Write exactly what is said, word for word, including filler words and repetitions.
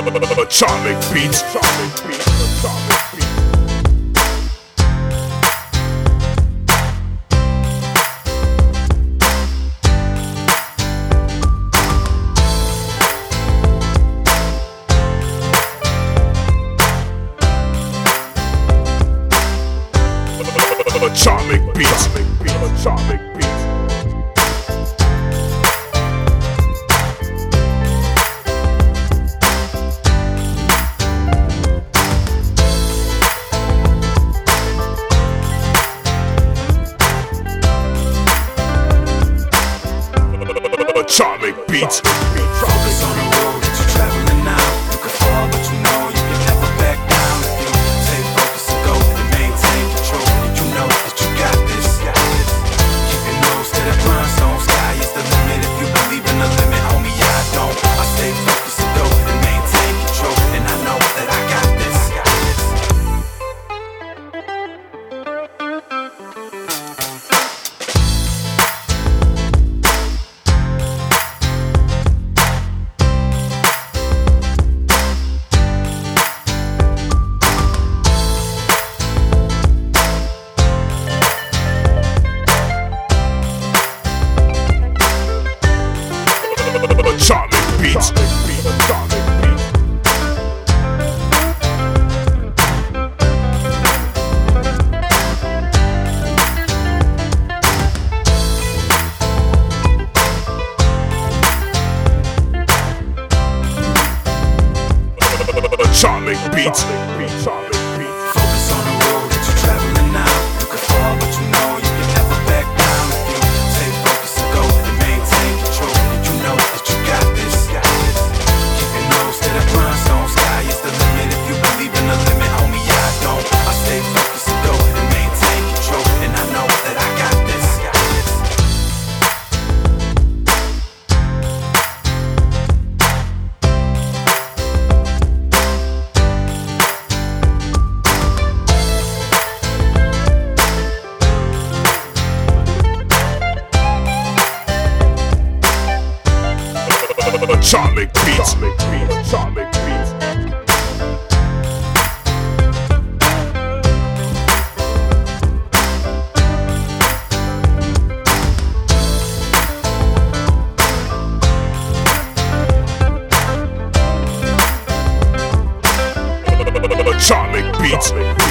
Atomic Beats, Atomic Beats, Atomic Beats. Atomic Beats, Atomic Beats, Atomic Beats. Atomic Beats. Focus on the road that you're traveling now. You can fall, but you know you can never back down. If you stay focused and go and maintain control, and you know that you got this. Keep your nose to the grindstone. Sky is the limit. If you believe in the limit, homie, I don't. I stay focused and go and maintain control, and I know that I got this. Atomic Beats, Atomic Beats. Atomic Beats, Atomic Beats. Atomic Beats, Atomic Beats, Atomic Beats. Atomic Beats.